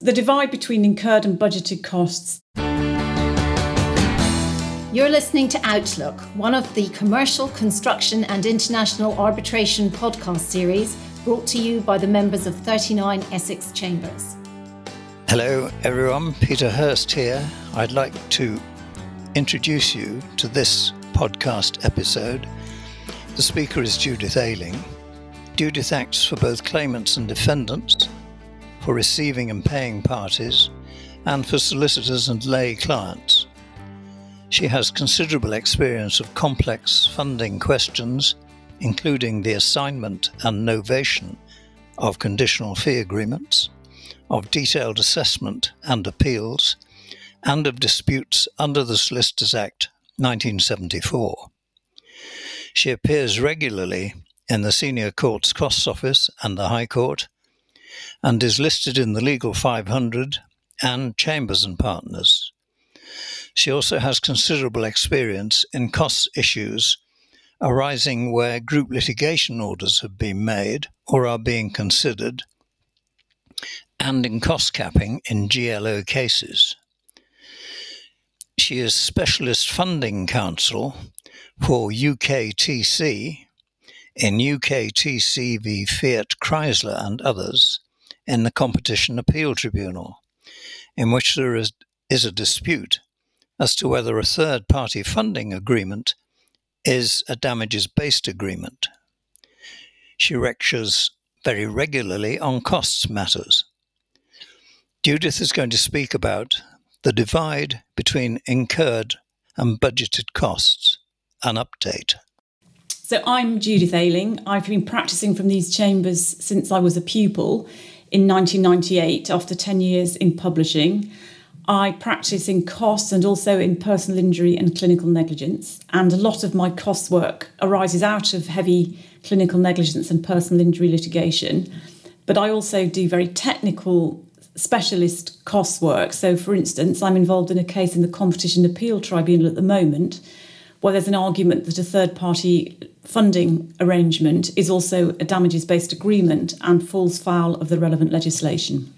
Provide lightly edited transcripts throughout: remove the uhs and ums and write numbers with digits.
The divide between incurred and budgeted costs. You're listening to Outlook, one of the Commercial, Construction and International Arbitration podcast series brought to you by the members of 39 Essex Chambers. Hello everyone, Peter Hurst here. I'd like to introduce you to this podcast episode. The speaker is Judith Ayling. Judith acts for both claimants and defendants, for receiving and paying parties, and for solicitors and lay clients. She has considerable experience of complex funding questions, including the assignment and novation of conditional fee agreements, of detailed assessment and appeals, and of disputes under the Solicitors Act 1974. She appears regularly in the Senior Court's Costs Office and the High Court, and is listed in the Legal 500 and Chambers and Partners. She also has considerable experience in costs issues arising where group litigation orders have been made or are being considered, and in cost capping in GLO cases. She is Specialist Funding Counsel for UK TC in UK TC v. Fiat Chrysler and others in the Competition Appeal Tribunal, in which there is a dispute as to whether a third-party funding agreement is a damages-based agreement. She lectures very regularly on costs matters. Judith is going to speak about the divide between incurred and budgeted costs, an update. So I'm Judith Ayling. I've been practising from these chambers since I was a pupil in 1998, after 10 years in publishing. I practice in costs and also in personal injury and clinical negligence. And a lot of my costs work arises out of heavy clinical negligence and personal injury litigation. But I also do very technical specialist costs work. So, for instance, I'm involved in a case in the Competition Appeal Tribunal at the moment where there's an argument that a third-party funding arrangement is also a damages-based agreement and falls foul of the relevant legislation.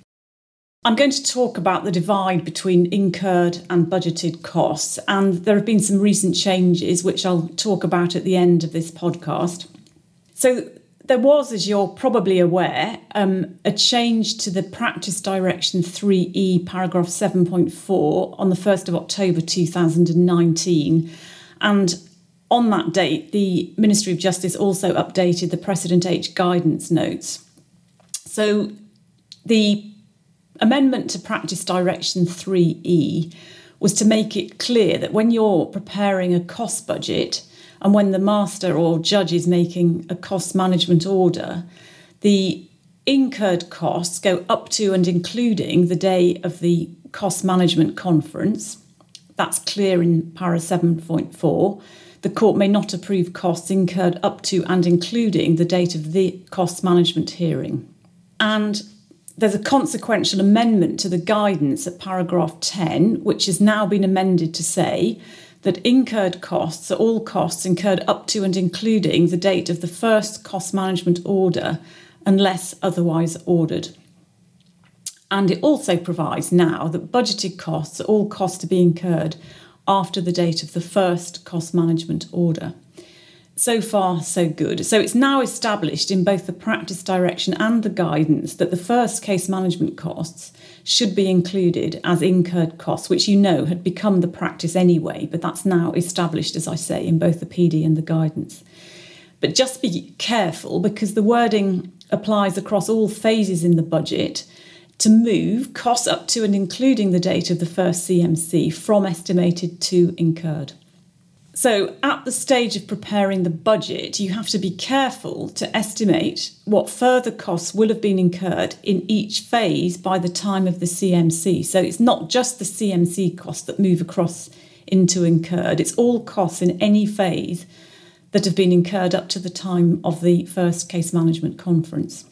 I'm going to talk about the divide between incurred and budgeted costs, and there have been some recent changes which I'll talk about at the end of this podcast. So there was, as you're probably aware, a change to the Practice Direction 3E paragraph 7.4 on the 1st of October 2019, and on that date, the Ministry of Justice also updated the Precedent H guidance notes. So the amendment to Practice Direction 3E was to make it clear that when you're preparing a cost budget and when the master or judge is making a cost management order, the incurred costs go up to and including the day of the cost management conference. That's clear in para 7.4. The court may not approve costs incurred up to and including the date of the cost management hearing. And there's a consequential amendment to the guidance at paragraph 10, which has now been amended to say that incurred costs are all costs incurred up to and including the date of the first cost management order, unless otherwise ordered. And it also provides now that budgeted costs are all costs to be incurred after the date of the first cost management order. So far, so good. So it's now established in both the practice direction and the guidance that the first case management costs should be included as incurred costs, which you know had become the practice anyway, but that's now established, as I say, in both the PD and the guidance. But just be careful, because the wording applies across all phases in the budget to move costs up to and including the date of the first CMC from estimated to incurred. So at the stage of preparing the budget, you have to be careful to estimate what further costs will have been incurred in each phase by the time of the CMC. So it's not just the CMC costs that move across into incurred. It's all costs in any phase that have been incurred up to the time of the first case management conference.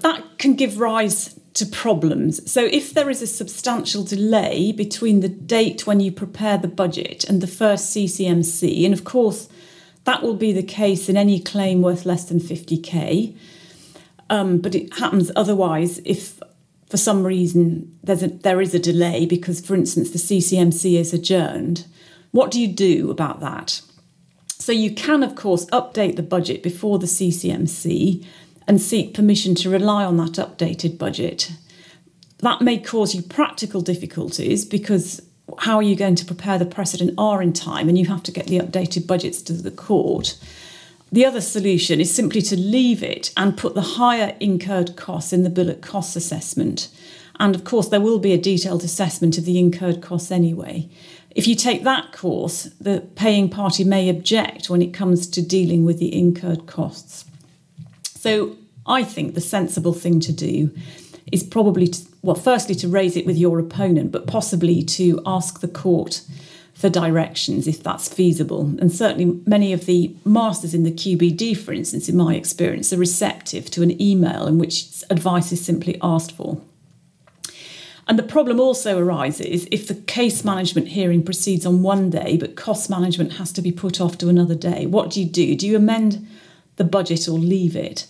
That can give rise to problems. So if there is a substantial delay between the date when you prepare the budget and the first CCMC, and of course that will be the case in any claim worth less than 50k, but it happens otherwise if for some reason there is a delay because, for instance, the CCMC is adjourned, what do you do about that? So you can, of course, update the budget before the CCMC and seek permission to rely on that updated budget. That may cause you practical difficulties because how are you going to prepare the Precedent R in time, and you have to get the updated budgets to the court. The other solution is simply to leave it and put the higher incurred costs in the bill at costs assessment. And of course, there will be a detailed assessment of the incurred costs anyway. If you take that course, the paying party may object when it comes to dealing with the incurred costs. So I think the sensible thing to do is probably firstly to raise it with your opponent, but possibly to ask the court for directions if that's feasible. And certainly many of the masters in the QBD, for instance, in my experience, are receptive to an email in which advice is simply asked for. And the problem also arises if the case management hearing proceeds on one day, but cost management has to be put off to another day. What do you do? Do you amend the budget or leave it?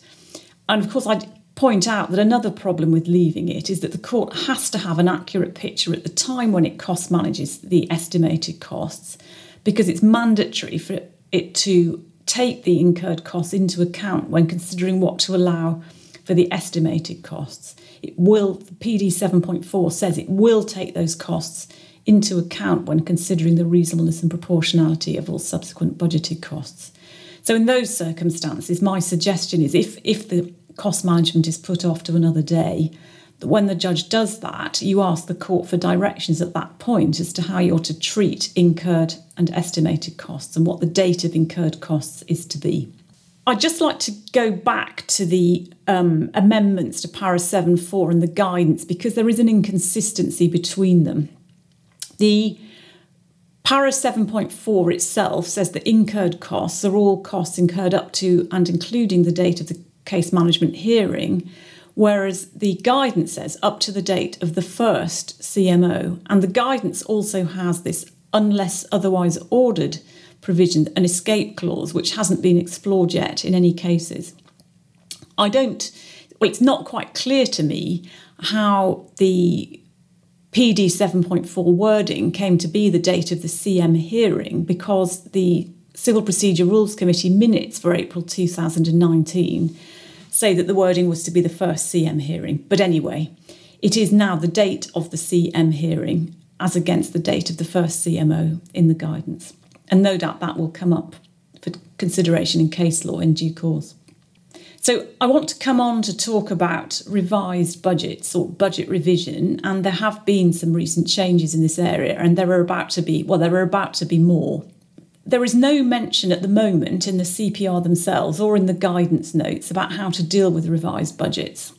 And of course, I'd point out that another problem with leaving it is that the court has to have an accurate picture at the time when it cost manages the estimated costs, because it's mandatory for it to take the incurred costs into account when considering what to allow for the estimated costs. PD 7.4 says it will take those costs into account when considering the reasonableness and proportionality of all subsequent budgeted costs. So in those circumstances, my suggestion is if the cost management is put off to another day, that when the judge does that, you ask the court for directions at that point as to how you're to treat incurred and estimated costs and what the date of incurred costs is to be. I'd just like to go back to the amendments to Para 7.4 and the guidance, because there is an inconsistency between them. The Para 7.4 itself says that incurred costs are all costs incurred up to and including the date of the case management hearing, whereas the guidance says up to the date of the first CMO. And the guidance also has this unless otherwise ordered provision, an escape clause, which hasn't been explored yet in any cases. It's not quite clear to me how the PD 7.4 wording came to be the date of the CM hearing, because the Civil Procedure Rules Committee minutes for April 2019 say that the wording was to be the first CM hearing. But anyway, it is now the date of the CM hearing as against the date of the first CMO in the guidance. And no doubt that will come up for consideration in case law in due course. So I want to come on to talk about revised budgets or budget revision, and there have been some recent changes in this area, and there are about to be more. There is no mention at the moment in the CPR themselves or in the guidance notes about how to deal with revised budgets.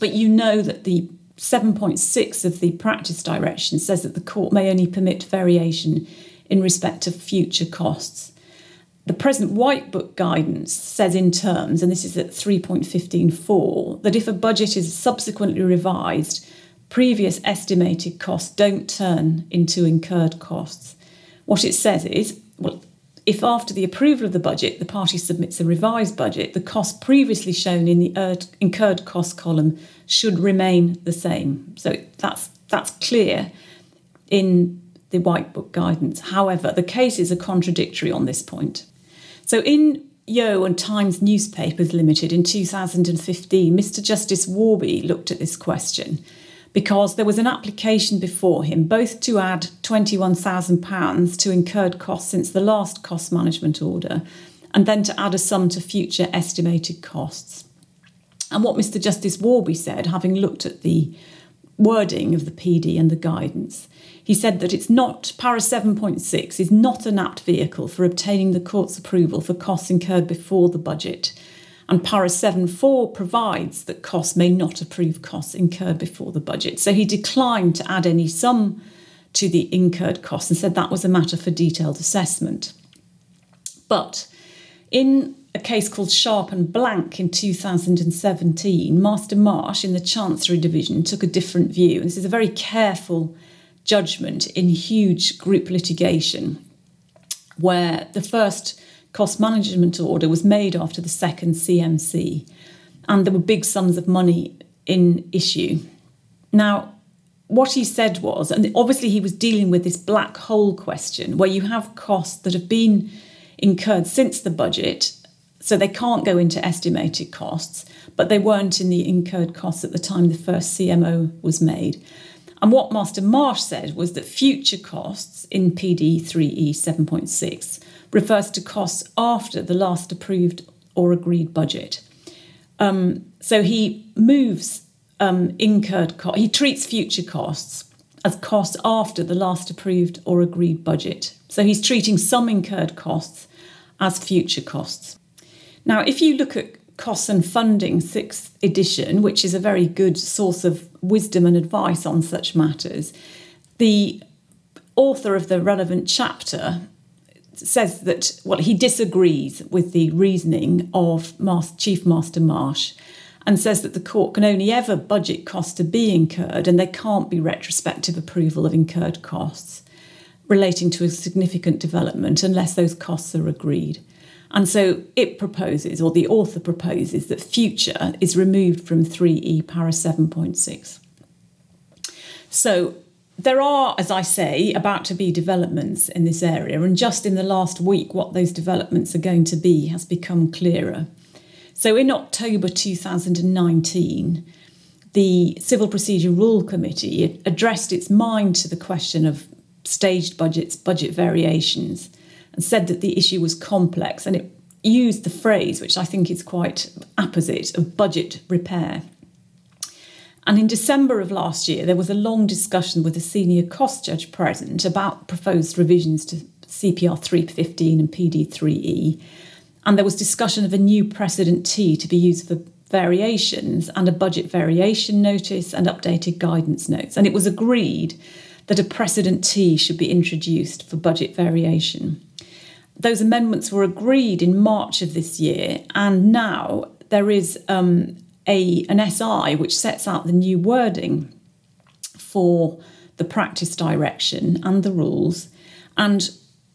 But you know that the 7.6 of the practice direction says that the court may only permit variation in respect of future costs. The present White Book guidance says in terms, and this is at 3.15.4, that if a budget is subsequently revised, previous estimated costs don't turn into incurred costs. What it says is, if after the approval of the budget, the party submits a revised budget, the cost previously shown in the incurred cost column should remain the same. So that's clear in the White Book guidance. However, the cases are contradictory on this point. So in Yo and Times Newspapers Limited in 2015, Mr Justice Warby looked at this question, because there was an application before him, both to add £21,000 to incurred costs since the last cost management order, and then to add a sum to future estimated costs. And what Mr Justice Warby said, having looked at the wording of the PD and the guidance, he said that Para 7.6 is not an apt vehicle for obtaining the court's approval for costs incurred before the budget. And Para 7.4 provides that costs may not approve costs incurred before the budget. So he declined to add any sum to the incurred costs and said that was a matter for detailed assessment. But in a case called Sharp and Blank in 2017, Master Marsh in the Chancery Division took a different view. And this is a very careful judgment in huge group litigation, where the first cost management order was made after the second CMC, and there were big sums of money in issue. Now, what he said was, and obviously he was dealing with this black hole question where you have costs that have been incurred since the budget, so they can't go into estimated costs, but they weren't in the incurred costs at the time the first CMO was made. And what Master Marsh said was that future costs in PD 3E 7.6 refers to costs after the last approved or agreed budget. So he moves incurred costs, he treats future costs as costs after the last approved or agreed budget. So he's treating some incurred costs as future costs. Now, if you look at Costs and Funding 6th edition, which is a very good source of wisdom and advice on such matters, the author of the relevant chapter says that, well, he disagrees with the reasoning of Chief Master Marsh and says that the court can only ever budget costs to be incurred and there can't be retrospective approval of incurred costs relating to a significant development unless those costs are agreed. And so it proposes, or the author proposes, that future is removed from 3E para 7.6. So there are, as I say, about to be developments in this area. And just in the last week, what those developments are going to be has become clearer. So in October 2019, the Civil Procedure Rules Committee addressed its mind to the question of staged budgets, budget variations, and said that the issue was complex, and it used the phrase, which I think is quite apposite, of budget repair. And in December of last year, there was a long discussion with a senior cost judge present about proposed revisions to CPR 3.15 and PD 3E. And there was discussion of a new Precedent T to be used for variations and a budget variation notice and updated guidance notes. And it was agreed that a Precedent T should be introduced for budget variation. Those amendments were agreed in March of this year, and now there is an SI which sets out the new wording for the practice direction and the rules, and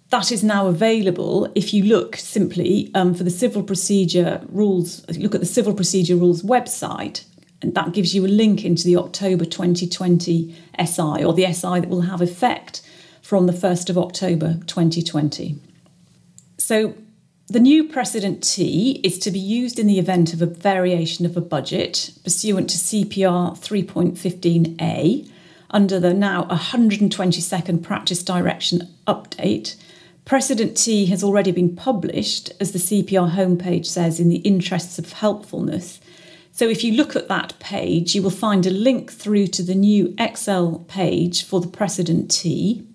that is now available. If you look simply for the Civil Procedure Rules, look at the Civil Procedure Rules website, and that gives you a link into the October 2020 SI, or the SI that will have effect from the 1st of October 2020. So the new Precedent T is to be used in the event of a variation of a budget pursuant to CPR 3.15A under the now 122nd Practice Direction update. Precedent T has already been published, as the CPR homepage says, in the interests of helpfulness. So if you look at that page, you will find a link through to the new Excel page for the Precedent T.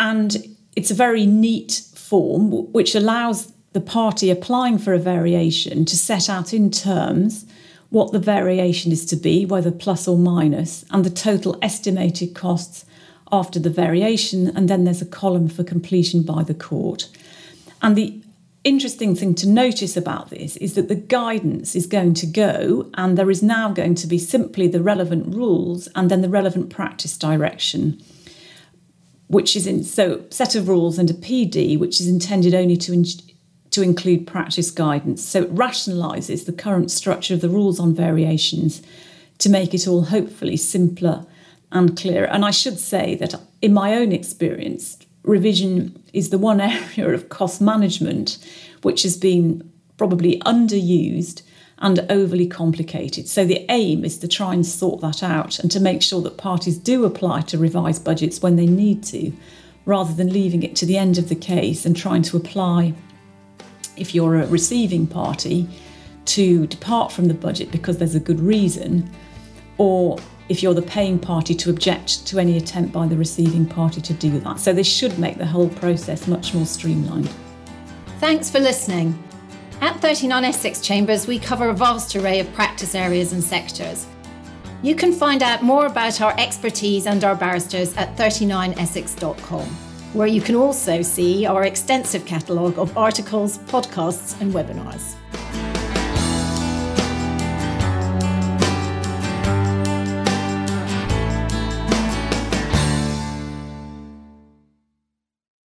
And it's a very neat form which allows the party applying for a variation to set out in terms what the variation is to be, whether plus or minus, and the total estimated costs after the variation. And then there's a column for completion by the court. And the interesting thing to notice about this is that the guidance is going to go, and there is now going to be simply the relevant rules and then the relevant practice direction, which is in so set of rules and a PD, which is intended only to include practice guidance. So it rationalises the current structure of the rules on variations to make it all hopefully simpler and clearer. And I should say that in my own experience, revision is the one area of cost management which has been probably underused and overly complicated. So the aim is to try and sort that out and to make sure that parties do apply to revise budgets when they need to, rather than leaving it to the end of the case and trying to apply, if you're a receiving party, to depart from the budget because there's a good reason, or if you're the paying party to object to any attempt by the receiving party to do that. So this should make the whole process much more streamlined. Thanks for listening. At 39 Essex Chambers, we cover a vast array of practice areas and sectors. You can find out more about our expertise and our barristers at 39essex.com, where you can also see our extensive catalogue of articles, podcasts and webinars.